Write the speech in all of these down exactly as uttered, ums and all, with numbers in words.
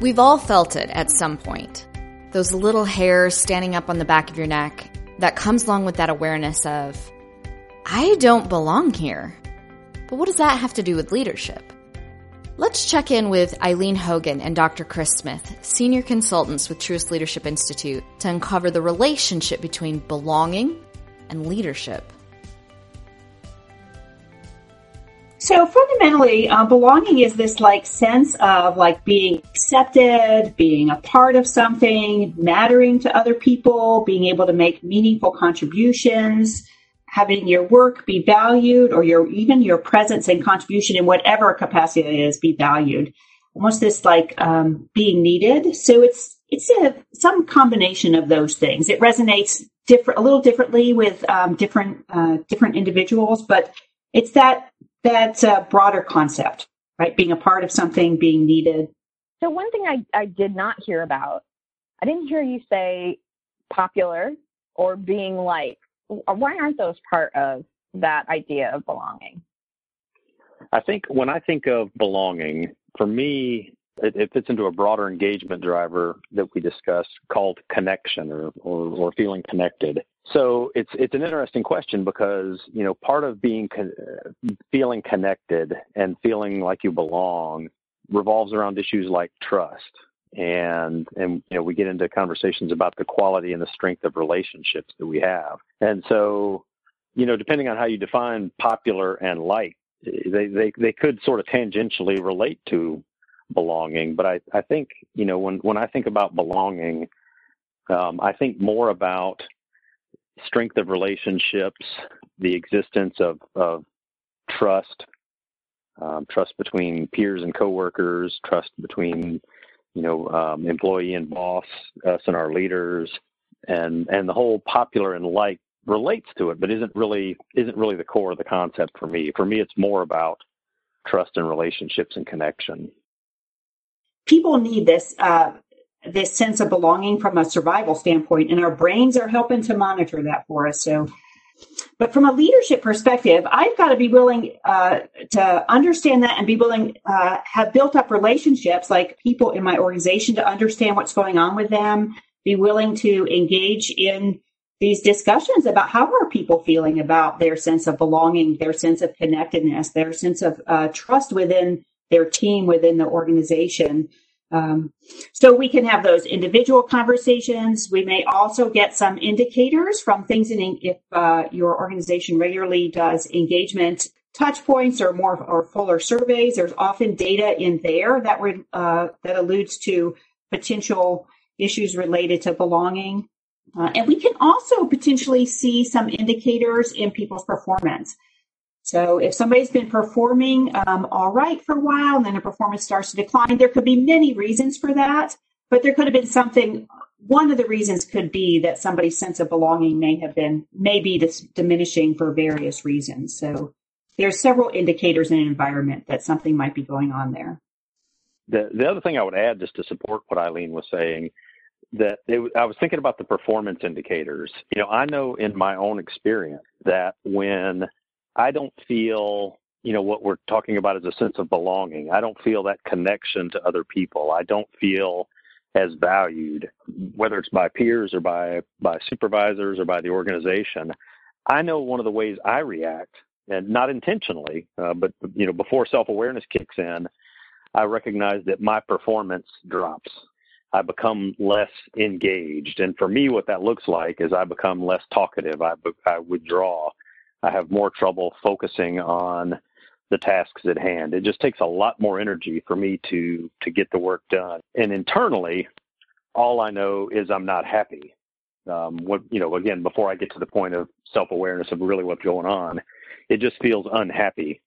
We've all felt it at some point. Those little hairs standing up on the back of your neck that comes along with that awareness of, I don't belong here. But what does that have to do with leadership? Let's check in with Eileen Hogan and Doctor Chris Smith, senior consultants with Truist Leadership Institute, to uncover the relationship between belonging and leadership. So fundamentally, uh, belonging is this like sense of like being accepted, being a part of something, mattering to other people, being able to make meaningful contributions, having your work be valued, or your even your presence and contribution in whatever capacity it is be valued. Almost this like um, being needed. So it's it's a, some combination of those things. It resonates different a little differently with um, different uh, different individuals, but it's that. That's a broader concept, right? Being a part of something, being needed. So one thing I, I did not hear about, I didn't hear you say popular or being like, why aren't those part of that idea of belonging? I think when I think of belonging, for me, it, it fits into a broader engagement driver that we discussed called connection or, or, or feeling connected. So it's it's an interesting question because, you know, part of being con- feeling connected and feeling like you belong revolves around issues like trust. And, and you know, we get into conversations about the quality and the strength of relationships that we have. And so, you know, depending on how you define popular and like, they, they, they could sort of tangentially relate to belonging. But I, I think, you know, when, when I think about belonging, um, I think more about strength of relationships, the existence of, of trust, um, trust between peers and coworkers, trust between, you know, um, employee and boss, us and our leaders, and, and the whole popular and like relates to it, but isn't really isn't really the core of the concept for me. For me, it's more about trust and relationships and connection. People need this. Uh... this sense of belonging from a survival standpoint, and our brains are helping to monitor that for us. So, but from a leadership perspective, I've got to be willing uh, to understand that and be willing uh, have built up relationships like people in my organization to understand what's going on with them, be willing to engage in these discussions about how are people feeling about their sense of belonging, their sense of connectedness, their sense of uh, trust within their team, within the organization. Um, so we can have those individual conversations. We may also get some indicators from things in, if uh, your organization regularly does engagement touch points or more or fuller surveys. There's often data in there that re, uh, that alludes to potential issues related to belonging. Uh, and we can also potentially see some indicators in people's performance. So if somebody's been performing um, all right for a while and then a performance starts to decline, there could be many reasons for that, but there could have been something. One of the reasons could be that somebody's sense of belonging may have been, may be dis- diminishing for various reasons. So there's several indicators in an environment that something might be going on there. The, the other thing I would add just to support what Eileen was saying, that it, I was thinking about the performance indicators. You know, I know in my own experience that when I don't feel, you know, what we're talking about is a sense of belonging. I don't feel that connection to other people. I don't feel as valued, whether it's by peers or by, by supervisors or by the organization. I know one of the ways I react, and not intentionally, uh, but, you know, before self-awareness kicks in, I recognize that my performance drops. I become less engaged. And for me, what that looks like is I become less talkative. I, I withdraw. I have more trouble focusing on the tasks at hand. It just takes a lot more energy for me to to get the work done. And internally, all I know is I'm not happy. Um, what you know, again, before I get to the point of self-awareness of really what's going on, it just feels unhappy.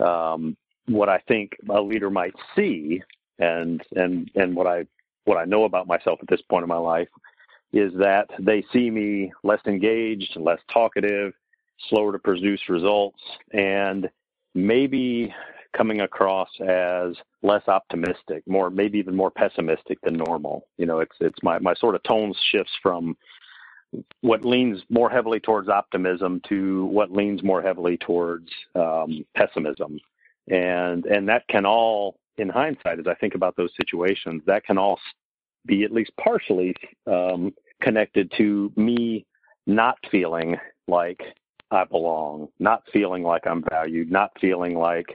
Um, what I think a leader might see, and and and what I what I know about myself at this point in my life, is that they see me less engaged, less talkative, slower to produce results, and maybe coming across as less optimistic, more maybe even more pessimistic than normal. You know, it's it's my, my sort of tone shifts from what leans more heavily towards optimism to what leans more heavily towards um, pessimism, and and that can all in hindsight, as I think about those situations, that can all be at least partially um, connected to me not feeling like I belong, not feeling like I'm valued, not feeling like,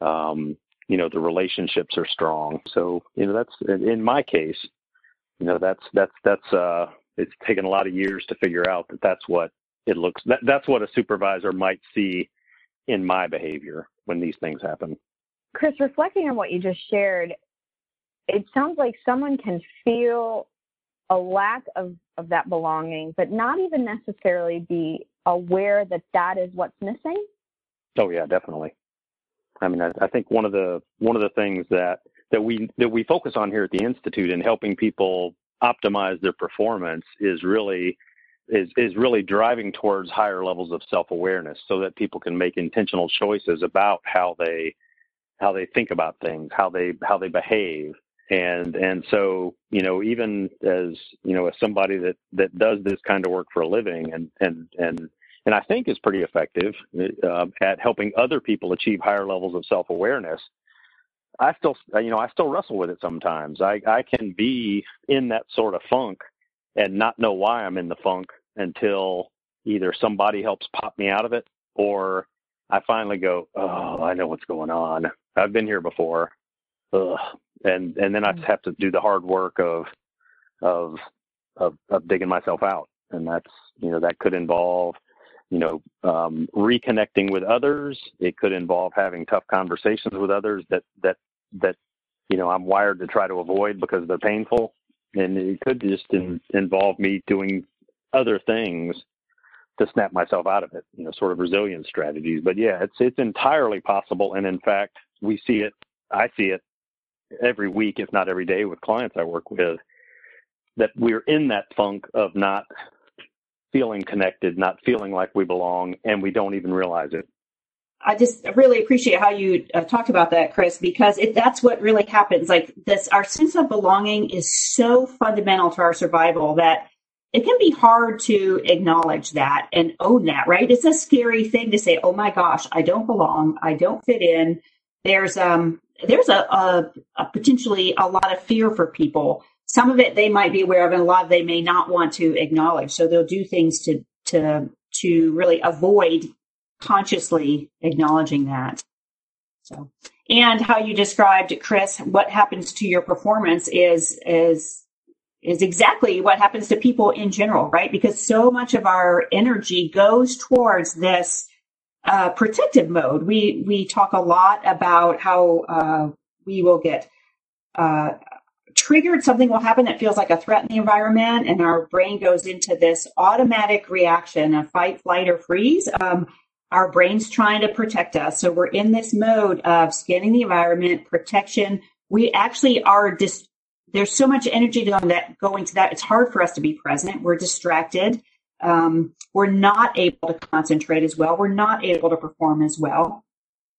um, you know, the relationships are strong. So, you know, that's in my case, you know, that's, that's, that's, uh, it's taken a lot of years to figure out that that's what it looks, that, that's what a supervisor might see in my behavior when these things happen. Chris, reflecting on what you just shared, it sounds like someone can feel a lack of, of that belonging, but not even necessarily be aware that that is what's missing. Oh yeah, definitely. I mean, I, I think one of the, one of the things that, that we, that we focus on here at the Institute in helping people optimize their performance is really, is, is really driving towards higher levels of self-awareness so that people can make intentional choices about how they, how they think about things, how they, how they behave. And, and so, you know, even as, you know, as somebody that, that does this kind of work for a living and, and, and, and I think is pretty effective uh, at helping other people achieve higher levels of self-awareness, I still, you know, I still wrestle with it sometimes. I, I can be in that sort of funk and not know why I'm in the funk until either somebody helps pop me out of it or I finally go, oh, I know what's going on. I've been here before. Ugh. And and then I have to do the hard work of, of of of digging myself out. And that's, you know, that could involve, you know, um, reconnecting with others. It could involve having tough conversations with others that, that, that, you know, I'm wired to try to avoid because they're painful. And it could just in, involve me doing other things to snap myself out of it, you know, sort of resilience strategies. But yeah, it's, it's entirely possible. And in fact, we see it, I see it every week, if not every day with clients I work with, that we're in that funk of not feeling connected, not feeling like we belong, and we don't even realize it. I just really appreciate how you uh, talked about that, Chris, because it, that's what really happens. Like this, our sense of belonging is so fundamental to our survival that it can be hard to acknowledge that and own that, right? It's a scary thing to say, oh my gosh, I don't belong. I don't fit in. There's um, there's a, a, a potentially a lot of fear for people. Some of it they might be aware of, and a lot of they may not want to acknowledge. So they'll do things to to to really avoid consciously acknowledging that. So, and how you described, Chris, what happens to your performance is is. is exactly what happens to people in general, right? Because so much of our energy goes towards this uh, protective mode. We we talk a lot about how uh, we will get uh, triggered. Something will happen that feels like a threat in the environment, and our brain goes into this automatic reaction of fight, flight, or freeze. Um, our brain's trying to protect us. So we're in this mode of scanning the environment, protection. We actually are dis- There's so much energy going that going to that. It's hard for us to be present. We're distracted. Um, we're not able to concentrate as well. We're not able to perform as well,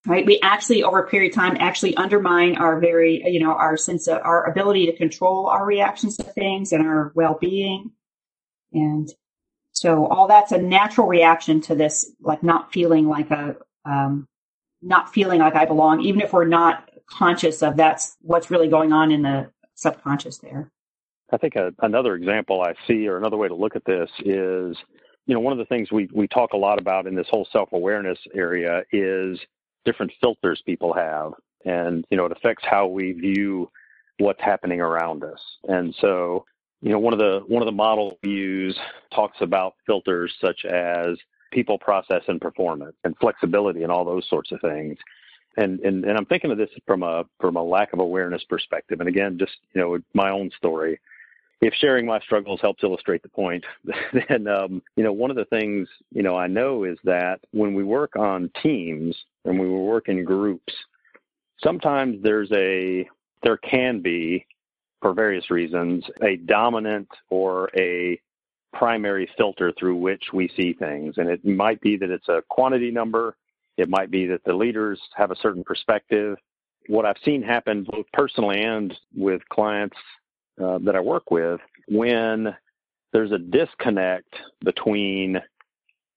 right? We actually, over a period of time, actually undermine our very, you know, our sense of our ability to control our reactions to things and our well-being. And so, all that's a natural reaction to this, like not feeling like a, um, not feeling like I belong, even if we're not conscious of that's what's really going on in the subconscious there. I think a, another example I see, or another way to look at this is, you know, one of the things we, we talk a lot about in this whole self-awareness area is different filters people have. And, you know, it affects how we view what's happening around us. And so, you know, one of the, one of the models we use talks about filters such as people, process, and performance, and flexibility, and all those sorts of things. And, and and I'm thinking of this from a from a lack of awareness perspective. And again, just, you know, my own story. If sharing my struggles helps illustrate the point, then, um, you know, one of the things, you know, I know is that when we work on teams and we work in groups, sometimes there's a, there can be, for various reasons, a dominant or a primary filter through which we see things. And it might be that it's a quantity number. It might be that the leaders have a certain perspective. What I've seen happen both personally and with clients uh, that I work with, when there's a disconnect between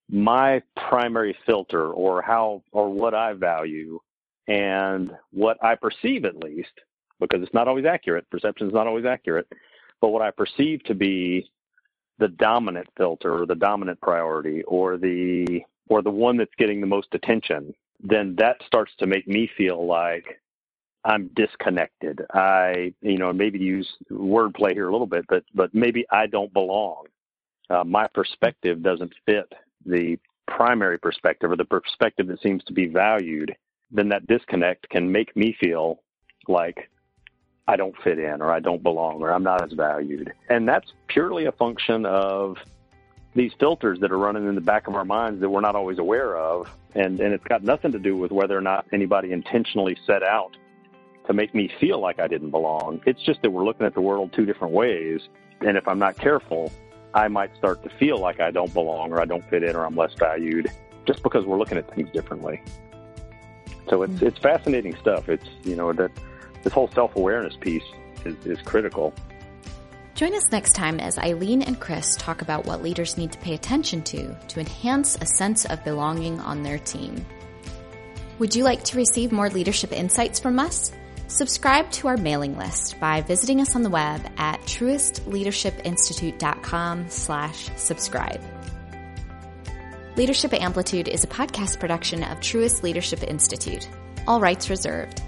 my primary filter or how or what I value And what I perceive, at least, because it's not always accurate, perception is not always accurate, but what I perceive to be the dominant filter or the dominant priority or the or the one that's getting the most attention, then that starts to make me feel like I'm disconnected. I, you know, maybe use wordplay here a little bit, but but maybe I don't belong. Uh, my perspective doesn't fit the primary perspective or the perspective that seems to be valued. Then that disconnect can make me feel like I don't fit in or I don't belong or I'm not as valued. And that's purely a function of these filters that are running in the back of our minds that we're not always aware of. And, and it's got nothing to do with whether or not anybody intentionally set out to make me feel like I didn't belong. It's just that we're looking at the world two different ways. And if I'm not careful, I might start to feel like I don't belong or I don't fit in or I'm less valued just because we're looking at things differently. So it's it's fascinating stuff. It's, you know, that this whole self-awareness piece is, is critical. Join us next time as Eileen and Chris talk about what leaders need to pay attention to to enhance a sense of belonging on their team. Would you like to receive more leadership insights from us? Subscribe to our mailing list by visiting us on the web at truist leadership institute dot com slash subscribe. Leadership Amplitude is a podcast production of Truist Leadership Institute. All rights reserved.